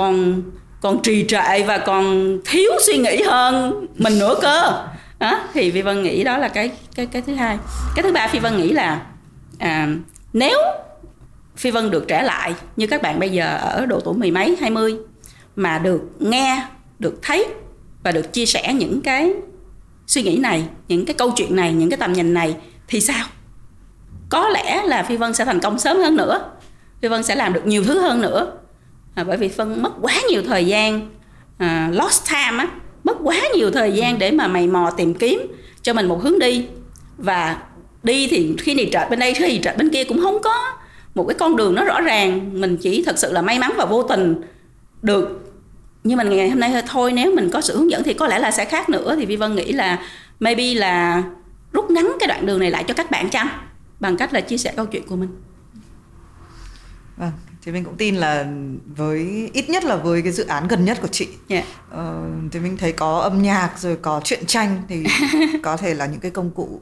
còn trì trệ và còn thiếu suy nghĩ hơn mình nữa cơ. Đó, thì Phi Vân nghĩ đó là cái thứ hai. Cái thứ ba Phi Vân nghĩ là nếu Phi Vân được trẻ lại như các bạn bây giờ ở độ tuổi mười mấy, 20, mà được nghe, được thấy và được chia sẻ những cái suy nghĩ này, những cái câu chuyện này, những cái tầm nhìn này thì sao? Có lẽ là Phi Vân sẽ thành công sớm hơn nữa. Phi Vân sẽ làm được nhiều thứ hơn nữa. Bởi vì Phi Vân mất quá nhiều thời gian, lost time á, mất quá nhiều thời gian để mà mày mò tìm kiếm cho mình một hướng đi. Và đi thì khi này trệt bên đây, khi này trệt bên kia, cũng không có một cái con đường nó rõ ràng. Mình chỉ thật sự là may mắn và vô tình được như mình ngày hôm nay thôi. Nếu mình có sự hướng dẫn thì có lẽ là sẽ khác nữa. Thì Phi Vân nghĩ là maybe là rút ngắn cái đoạn đường này lại cho các bạn chăng, bằng cách là chia sẻ câu chuyện của mình. Vâng, thì mình cũng tin là với ít nhất là với cái dự án gần nhất của chị, thì mình thấy có âm nhạc rồi có truyện tranh thì có thể là những cái công cụ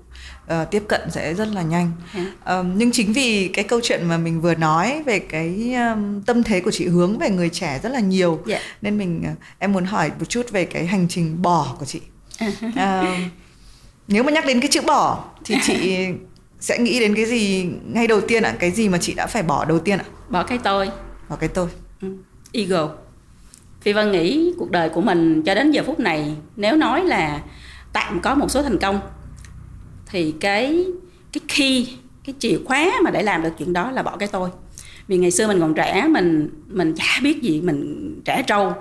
tiếp cận sẽ rất là nhanh. Nhưng chính vì cái câu chuyện mà mình vừa nói về cái tâm thế của chị hướng về người trẻ rất là nhiều, nên em muốn hỏi một chút về cái hành trình bỏ của chị. Nếu mà nhắc đến cái chữ bỏ thì chị sẽ nghĩ đến cái gì ngay đầu tiên ạ? Cái gì mà chị đã phải bỏ đầu tiên ạ? Bỏ cái tôi. Bỏ cái tôi. Ego. Phi Vân nghĩ cuộc đời của mình cho đến giờ phút này, nếu nói là tạm có một số thành công, thì cái key, cái chìa khóa mà để làm được chuyện đó là bỏ cái tôi. Vì ngày xưa mình còn trẻ, mình chả biết gì, mình trẻ trâu.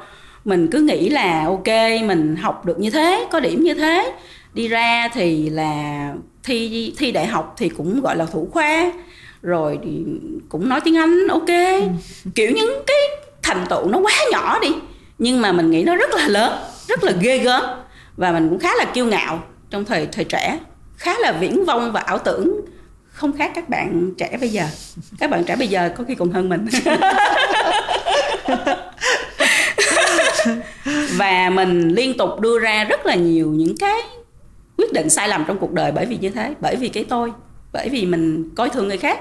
Mình cứ nghĩ là ok, mình học được như thế, có điểm như thế, đi ra thì là thi đại học thì cũng gọi là thủ khoa, rồi cũng nói tiếng Anh ok. Kiểu những cái thành tựu nó quá nhỏ đi, nhưng mà mình nghĩ nó rất là lớn, rất là ghê gớm. Và mình cũng khá là kiêu ngạo trong thời trẻ, khá là viển vông và ảo tưởng, không khác các bạn trẻ bây giờ. Các bạn trẻ bây giờ có khi còn hơn mình. Và mình liên tục đưa ra rất là nhiều những cái quyết định sai lầm trong cuộc đời, bởi vì như thế, bởi vì cái tôi, bởi vì mình coi thường người khác,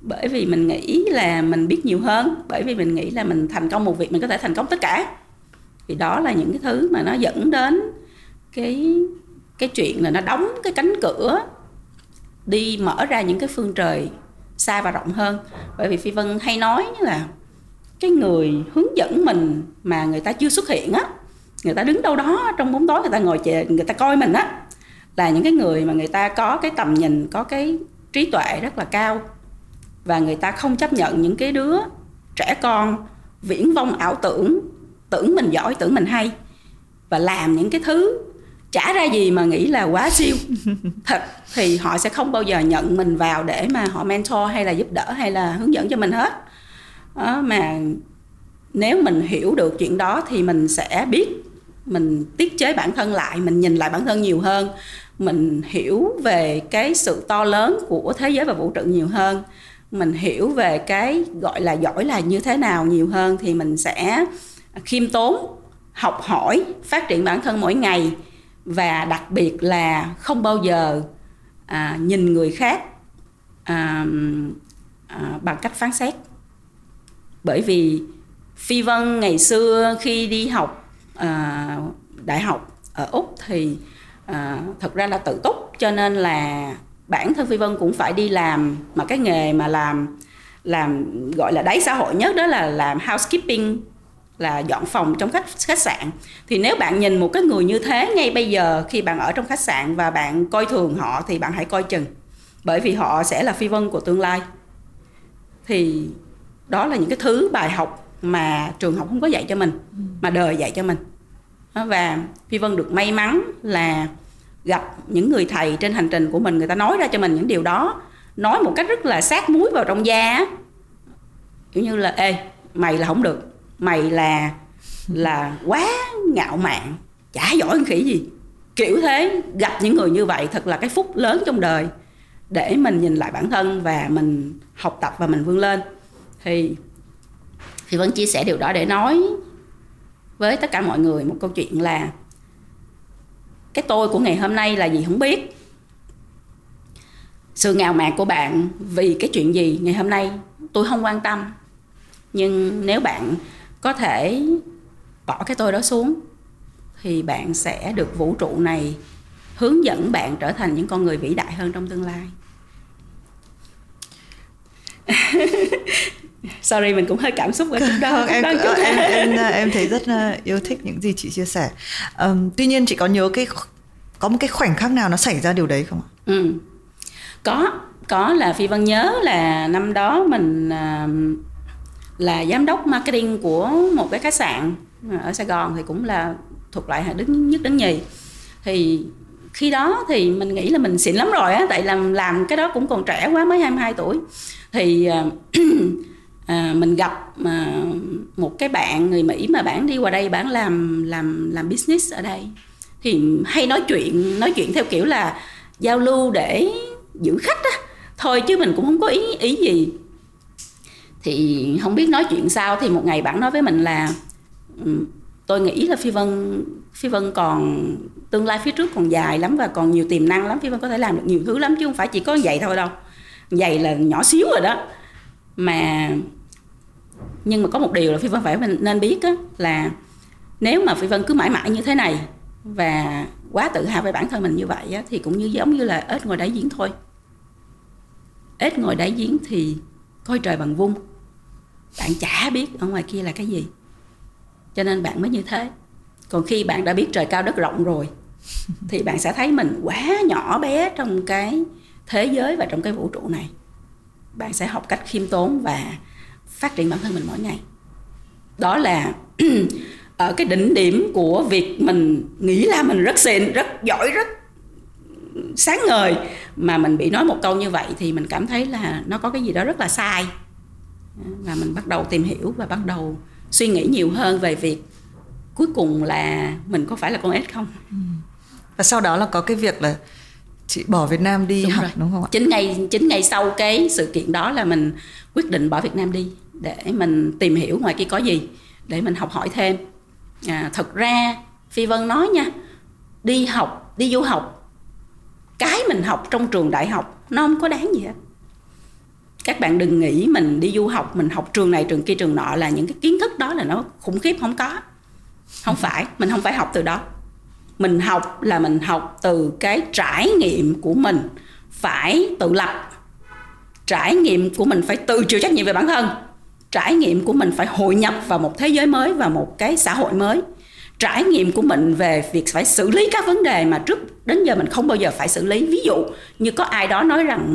bởi vì mình nghĩ là mình biết nhiều hơn, bởi vì mình nghĩ là mình thành công một việc mình có thể thành công tất cả. Thì đó là những cái thứ mà nó dẫn đến cái chuyện là nó đóng cái cánh cửa đi mở ra những cái phương trời xa và rộng hơn. Bởi vì Phi Vân hay nói là cái người hướng dẫn mình mà người ta chưa xuất hiện á, người ta đứng đâu đó trong bóng tối, người ta ngồi chờ, người ta coi mình á, là những cái người mà người ta có cái tầm nhìn, có cái trí tuệ rất là cao, và người ta không chấp nhận những cái đứa trẻ con viển vông ảo tưởng, tưởng mình giỏi, tưởng mình hay, và làm những cái thứ chả ra gì mà nghĩ là quá siêu. Thật thì họ sẽ không bao giờ nhận mình vào để mà họ mentor hay là giúp đỡ hay là hướng dẫn cho mình hết. Đó, mà nếu mình hiểu được chuyện đó thì mình sẽ biết mình tiết chế bản thân lại, mình nhìn lại bản thân nhiều hơn, mình hiểu về cái sự to lớn của thế giới và vũ trụ nhiều hơn, mình hiểu về cái gọi là giỏi là như thế nào nhiều hơn, thì mình sẽ khiêm tốn, học hỏi, phát triển bản thân mỗi ngày, và đặc biệt là không bao giờ nhìn người khác bằng cách phán xét. Bởi vì Phi Vân ngày xưa khi đi học đại học ở Úc thì thật ra là tự túc, cho nên là bản thân Phi Vân cũng phải đi làm mà cái nghề mà làm gọi là đáy xã hội nhất, đó là làm housekeeping là dọn phòng trong khách sạn. Thì nếu bạn nhìn một cái người như thế ngay bây giờ khi bạn ở trong khách sạn và bạn coi thường họ thì bạn hãy coi chừng. Bởi vì họ sẽ là Phi Vân của tương lai. Thì đó là những cái thứ bài học mà trường học không có dạy cho mình, mà đời dạy cho mình. Và Phi Vân được may mắn là gặp những người thầy trên hành trình của mình, người ta nói ra cho mình những điều đó, nói một cách rất là sát muối vào trong da, kiểu như là ê, mày là không được, mày là quá ngạo mạn, chả giỏi khỉ gì, kiểu thế. Gặp những người như vậy thật là cái phúc lớn trong đời để mình nhìn lại bản thân và mình học tập và mình vươn lên. Thì vẫn chia sẻ điều đó để nói với tất cả mọi người một câu chuyện là cái tôi của ngày hôm nay là gì không biết. Sự ngạo mạn của bạn vì cái chuyện gì ngày hôm nay tôi không quan tâm. Nhưng nếu bạn có thể bỏ cái tôi đó xuống thì bạn sẽ được vũ trụ này hướng dẫn bạn trở thành những con người vĩ đại hơn trong tương lai. Sorry, mình cũng hơi cảm xúc ở trong đó. Em thấy rất yêu thích những gì chị chia sẻ. Tuy nhiên chị có nhớ có một cái khoảnh khắc nào nó xảy ra điều đấy không ạ? Ừ. Có là Phi Vân nhớ là năm đó mình là giám đốc marketing của một cái khách sạn ở Sài Gòn, thì cũng là thuộc loại đứng nhất đứng nhì. Thì khi đó thì mình nghĩ là mình xịn lắm rồi á, tại làm cái đó cũng còn trẻ quá, mới 22 tuổi. Thì mình gặp một cái bạn người Mỹ mà bạn đi qua đây, bạn làm business ở đây. Thì hay nói chuyện theo kiểu là giao lưu để giữ khách á, thôi chứ mình cũng không có ý gì. Thì không biết nói chuyện sao, thì một ngày bạn nói với mình là tôi nghĩ là Phi Vân còn tương lai phía trước còn dài lắm và còn nhiều tiềm năng lắm. Phi Vân có thể làm được nhiều thứ lắm chứ không phải chỉ có vậy thôi đâu. Vậy là nhỏ xíu rồi đó. Nhưng mà có một điều là Phi Vân phải nên biết á, là nếu mà Phi Vân cứ mãi mãi như thế này và quá tự hào về bản thân mình như vậy á, thì cũng như giống như là ếch ngồi đáy giếng thôi. Ếch ngồi đáy giếng thì coi trời bằng vung, bạn chả biết ở ngoài kia là cái gì, cho nên bạn mới như thế. Còn khi bạn đã biết trời cao đất rộng rồi thì bạn sẽ thấy mình quá nhỏ bé trong cái thế giới và trong cái vũ trụ này. Bạn sẽ học cách khiêm tốn và phát triển bản thân mình mỗi ngày. Đó là ở cái đỉnh điểm của việc mình nghĩ là mình rất xịn, rất giỏi, rất sáng ngời, mà mình bị nói một câu như vậy thì mình cảm thấy là nó có cái gì đó rất là sai. Và mình bắt đầu tìm hiểu và bắt đầu suy nghĩ nhiều hơn về việc cuối cùng là mình có phải là con ếch không. Và sau đó là có cái việc là chị bỏ Việt Nam đi học rồi, đúng không ạ? Chính ngày sau cái sự kiện đó là mình quyết định bỏ Việt Nam đi để mình tìm hiểu ngoài kia có gì, để mình học hỏi thêm. Thật ra Phi Vân nói nha, đi du học, cái mình học trong trường đại học nó không có đáng gì hết. Các bạn đừng nghĩ mình đi du học, mình học trường này trường kia trường nọ là những cái kiến thức đó là nó khủng khiếp, không có. Không phải, mình không phải học từ đó. Mình học là mình học từ cái trải nghiệm của mình, phải tự lập. Trải nghiệm của mình phải tự chịu trách nhiệm về bản thân. Trải nghiệm của mình phải hội nhập vào một thế giới mới và một cái xã hội mới. Trải nghiệm của mình về việc phải xử lý các vấn đề mà trước đến giờ mình không bao giờ phải xử lý. Ví dụ như có ai đó nói rằng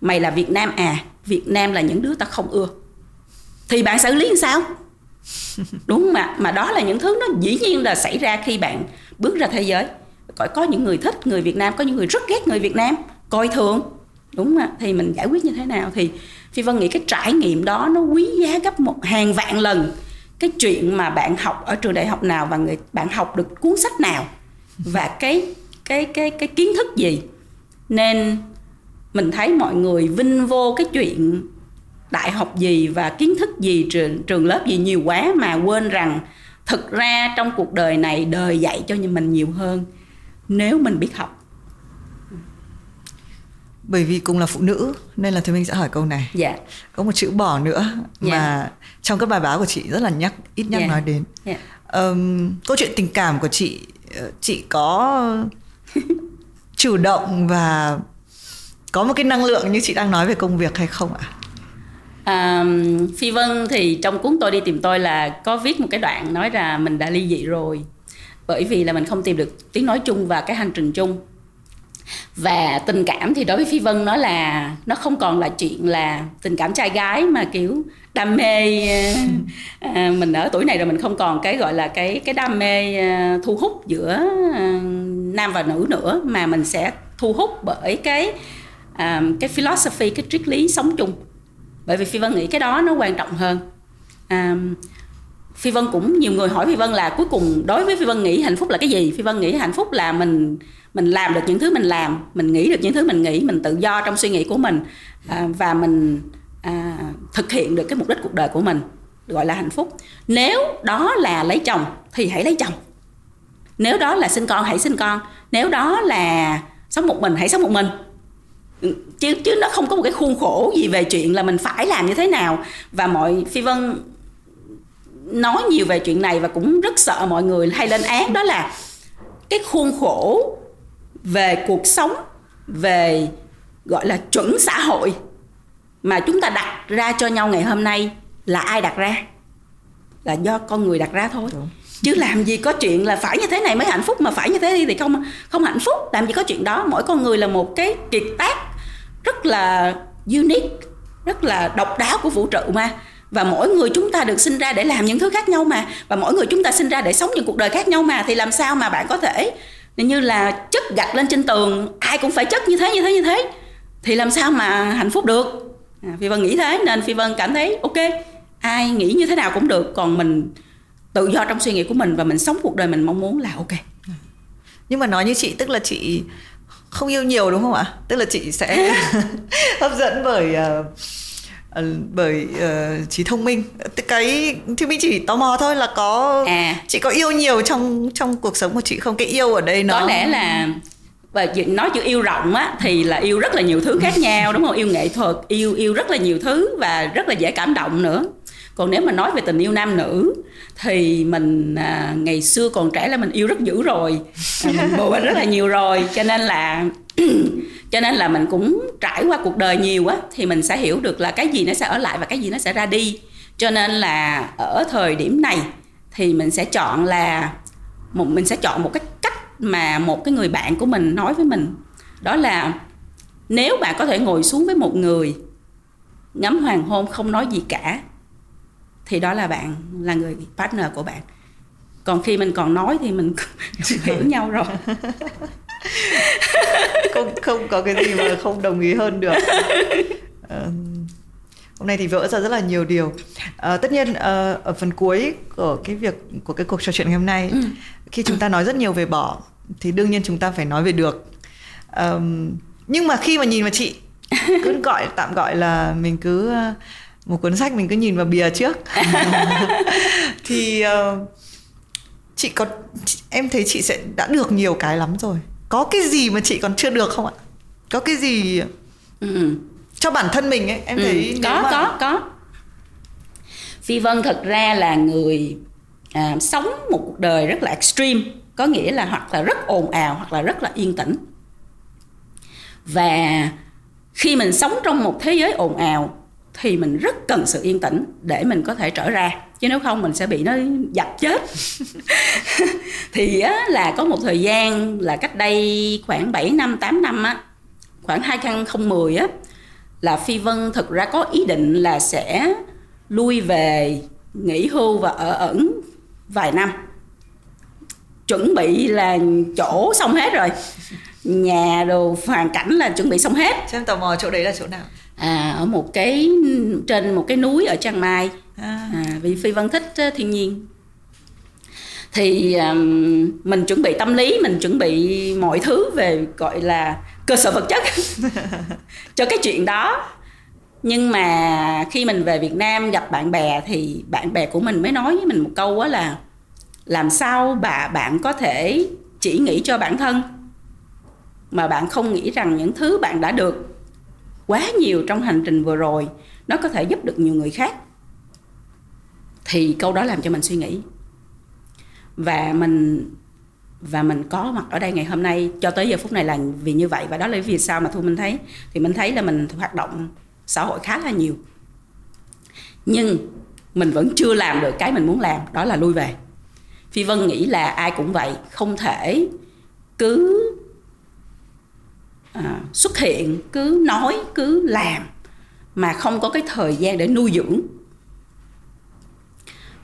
mày là Việt Nam à, Việt Nam là những đứa ta không ưa, thì bạn xử lý làm sao? Đúng mà đó là những thứ nó dĩ nhiên là xảy ra khi bạn bước ra thế giới. Có những người thích người Việt Nam, có những người rất ghét người Việt Nam, coi thường. Đúng mà, thì mình giải quyết như thế nào? Thì Phi Vân nghĩ cái trải nghiệm đó nó quý giá gấp một hàng vạn lần cái chuyện mà bạn học ở trường đại học nào và bạn học được cuốn sách nào và cái kiến thức gì. Nên mình thấy mọi người vinh vô cái chuyện đại học gì và kiến thức gì, trường lớp gì nhiều quá mà quên rằng thực ra trong cuộc đời này đời dạy cho mình nhiều hơn nếu mình biết học. Bởi vì cùng là phụ nữ nên là Thùy Minh sẽ hỏi câu này. Dạ. Có một chữ bỏ nữa mà trong các bài báo của chị rất là ít nhắc nói đến. Dạ. Câu chuyện tình cảm của chị có chủ động và có một cái năng lượng như chị đang nói về công việc hay không ạ? Phi Vân thì trong cuốn Tôi đi tìm tôi là có viết một cái đoạn nói là mình đã ly dị rồi, bởi vì là mình không tìm được tiếng nói chung và cái hành trình chung. Và tình cảm thì đối với Phi Vân nó là nó không còn là chuyện là tình cảm trai gái mà kiểu đam mê. Mình ở tuổi này rồi mình không còn cái gọi là cái đam mê thu hút giữa nam và nữ nữa, mà mình sẽ thu hút bởi cái philosophy, cái triết lý sống chung. Bởi vì Phi Vân nghĩ cái đó nó quan trọng hơn. Phi Vân cũng nhiều người hỏi Phi Vân là cuối cùng đối với Phi Vân nghĩ hạnh phúc là cái gì? Phi Vân nghĩ hạnh phúc là mình làm được những thứ mình làm, mình nghĩ được những thứ mình nghĩ, mình tự do trong suy nghĩ của mình và mình thực hiện được cái mục đích cuộc đời của mình, gọi là hạnh phúc. Nếu đó là lấy chồng thì hãy lấy chồng. Nếu đó là sinh con hãy sinh con. Nếu đó là sống một mình hãy sống một mình. Chứ nó không có một cái khuôn khổ gì về chuyện là mình phải làm như thế nào. Và Phi Vân nói nhiều về chuyện này và cũng rất sợ mọi người hay lên án đó là cái khuôn khổ về cuộc sống, về gọi là chuẩn xã hội mà chúng ta đặt ra cho nhau ngày hôm nay là ai đặt ra? Là do con người đặt ra thôi. Đúng. Chứ làm gì có chuyện là phải như thế này mới hạnh phúc, mà phải như thế thì không hạnh phúc. Làm gì có chuyện đó. Mỗi con người là một cái kiệt tác rất là unique, rất là độc đáo của vũ trụ mà. Và mỗi người chúng ta được sinh ra để làm những thứ khác nhau mà. Và mỗi người chúng ta sinh ra để sống những cuộc đời khác nhau mà. Thì làm sao mà bạn có thể như là chất gạch lên trên tường, ai cũng phải chất như thế. Thì làm sao mà hạnh phúc được. Phi Vân nghĩ thế nên Phi Vân cảm thấy ok, ai nghĩ như thế nào cũng được. Còn mình tự do trong suy nghĩ của mình và mình sống cuộc đời mình mong muốn là ok. Nhưng mà nói như chị, tức là chị không yêu nhiều đúng không ạ? Tức là chị sẽ hấp dẫn bởi trí thông minh. Cái thì mình chỉ tò mò thôi là có chị có yêu nhiều trong cuộc sống của chị không? Cái yêu ở đây nó có lẽ là, và nói chữ yêu rộng á thì là yêu rất là nhiều thứ khác nhau đúng không? Yêu nghệ thuật, yêu rất là nhiều thứ và rất là dễ cảm động nữa. Còn nếu mà nói về tình yêu nam nữ thì mình ngày xưa còn trẻ là mình yêu rất dữ rồi, mình bồ rất là nhiều rồi, cho nên là mình cũng trải qua cuộc đời nhiều á thì mình sẽ hiểu được là cái gì nó sẽ ở lại và cái gì nó sẽ ra đi. Cho nên là ở thời điểm này thì mình sẽ chọn một cái cách mà một cái người bạn của mình nói với mình, đó là nếu bạn có thể ngồi xuống với một người ngắm hoàng hôn không nói gì cả thì đó là bạn, là người partner của bạn. Còn khi mình còn nói thì mình hiểu nhau rồi. Không có cái gì mà không đồng ý hơn được. Hôm nay thì vỡ ra rất là nhiều điều. Tất nhiên ở phần cuối của cái cuộc trò chuyện ngày hôm nay, khi chúng ta nói rất nhiều về bỏ thì đương nhiên chúng ta phải nói về được. Nhưng mà khi mà nhìn vào chị, cứ tạm gọi là mình cứ một cuốn sách mình cứ nhìn vào bìa trước thì em thấy chị sẽ đã được nhiều cái lắm rồi. Có cái gì mà chị còn chưa được không ạ? Có cái gì cho bản thân mình ấy, em thấy có. Phi Vân thật ra là người sống một cuộc đời rất là extreme, có nghĩa là hoặc là rất ồn ào hoặc là rất là yên tĩnh. Và khi mình sống trong một thế giới ồn ào thì mình rất cần sự yên tĩnh để mình có thể trở ra, chứ nếu không mình sẽ bị nó dập chết. Thì á, là có một thời gian là cách đây khoảng 7 năm, 8 năm á, khoảng 2010 á, là Phi Vân thực ra có ý định là sẽ lui về nghỉ hưu và ở ẩn vài năm. Chuẩn bị là chỗ xong hết rồi, nhà đồ hoàn cảnh là chuẩn bị xong hết. Xem tò mò chỗ đấy là chỗ nào? Ở một cái, trên một cái núi ở Chiang Mai. Vì Phi Vân thích thiên nhiên. Thì mình chuẩn bị tâm lý, mình chuẩn bị mọi thứ về gọi là cơ sở vật chất cho cái chuyện đó. Nhưng mà khi mình về Việt Nam gặp bạn bè thì bạn bè của mình mới nói với mình một câu là làm sao bạn có thể chỉ nghĩ cho bản thân mà bạn không nghĩ rằng những thứ bạn đã được quá nhiều trong hành trình vừa rồi nó có thể giúp được nhiều người khác. Thì câu đó làm cho mình suy nghĩ. Và mình có mặt ở đây ngày hôm nay cho tới giờ phút này là vì như vậy. Và đó là vì sao mà Thu Minh thấy là mình hoạt động xã hội khá là nhiều. nhưng mình vẫn chưa làm được cái mình muốn làm, đó là lui về. Phi Vân nghĩ là ai cũng vậy, không thể cứ xuất hiện, cứ nói, cứ làm mà không có cái thời gian để nuôi dưỡng.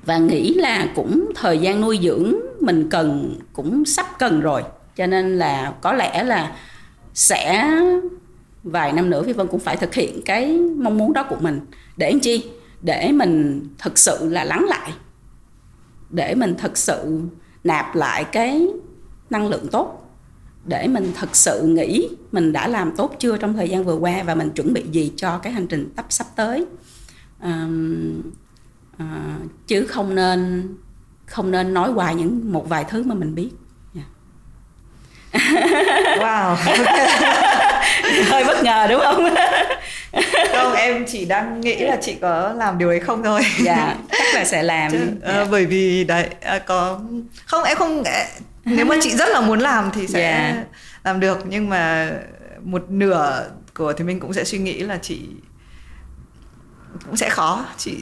Và nghĩ là cũng thời gian nuôi dưỡng mình cần, cũng sắp cần rồi, cho nên là có lẽ là sẽ vài năm nữa Phi Vân cũng phải thực hiện cái mong muốn đó của mình. Để làm chi? Để mình thực sự là lắng lại, để mình thực sự nạp lại cái năng lượng tốt, để mình thực sự nghĩ mình đã làm tốt chưa trong thời gian vừa qua và mình chuẩn bị gì cho cái hành trình tập sắp tới. Chứ không nên nói hoài những một vài thứ mà mình biết. Wow. Hơi bất ngờ đúng không? Không, em chỉ đang nghĩ là chị có làm điều ấy không thôi. Dạ, chắc là sẽ làm. Chứ, bởi vì đấy có không, em không, nếu mà chị rất là muốn làm thì sẽ làm được, nhưng mà một nửa của thì mình cũng sẽ suy nghĩ là chị cũng sẽ khó, chị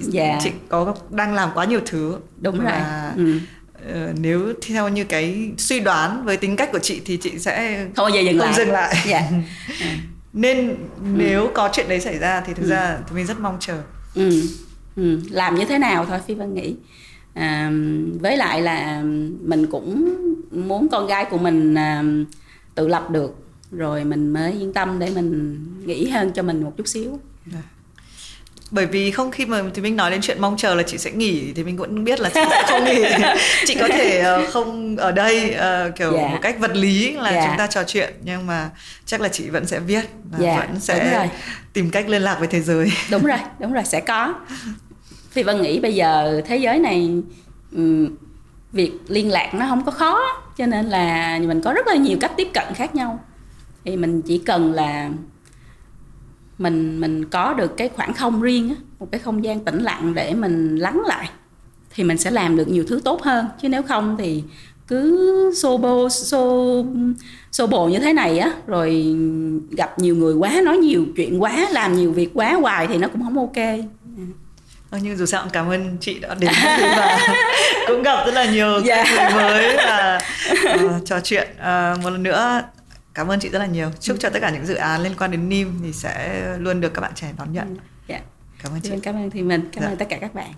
có đang làm quá nhiều thứ. Đúng rồi. Nếu theo như cái suy đoán với tính cách của chị thì chị sẽ không dừng lại. Yeah. Nên nếu có chuyện đấy xảy ra thì thực ra thì mình rất mong chờ. Làm như thế nào thôi, Phi Vân nghĩ. Với lại là mình cũng muốn con gái của mình tự lập được rồi mình mới yên tâm để mình nghĩ hơn cho mình một chút xíu. Bởi vì không, khi mà thì mình nói đến chuyện mong chờ là chị sẽ nghỉ thì mình cũng biết là chị sẽ không nghỉ. Chị có thể không ở đây kiểu một cách vật lý là chúng ta trò chuyện, nhưng mà chắc là chị vẫn sẽ viết và vẫn sẽ tìm cách liên lạc với thế giới. Đúng rồi, sẽ có. Phi Vân nghĩ bây giờ thế giới này việc liên lạc nó không có khó, cho nên là mình có rất là nhiều cách tiếp cận khác nhau. Thì mình chỉ cần là mình có được cái khoảng không riêng á, một cái không gian tĩnh lặng để mình lắng lại thì mình sẽ làm được nhiều thứ tốt hơn. Chứ nếu không thì cứ xô bồ như thế này á, rồi gặp nhiều người quá, nói nhiều chuyện quá, làm nhiều việc quá hoài thì nó cũng không ok. Nhưng dù sao cũng cảm ơn chị đã đến và cũng gặp rất là nhiều người mới và trò chuyện. Một lần nữa cảm ơn chị rất là nhiều. Chúc cho tất cả những dự án liên quan đến NIM thì sẽ luôn được các bạn trẻ đón nhận. Cảm ơn chị. Cảm ơn Thùy Minh. Cảm ơn tất cả các bạn.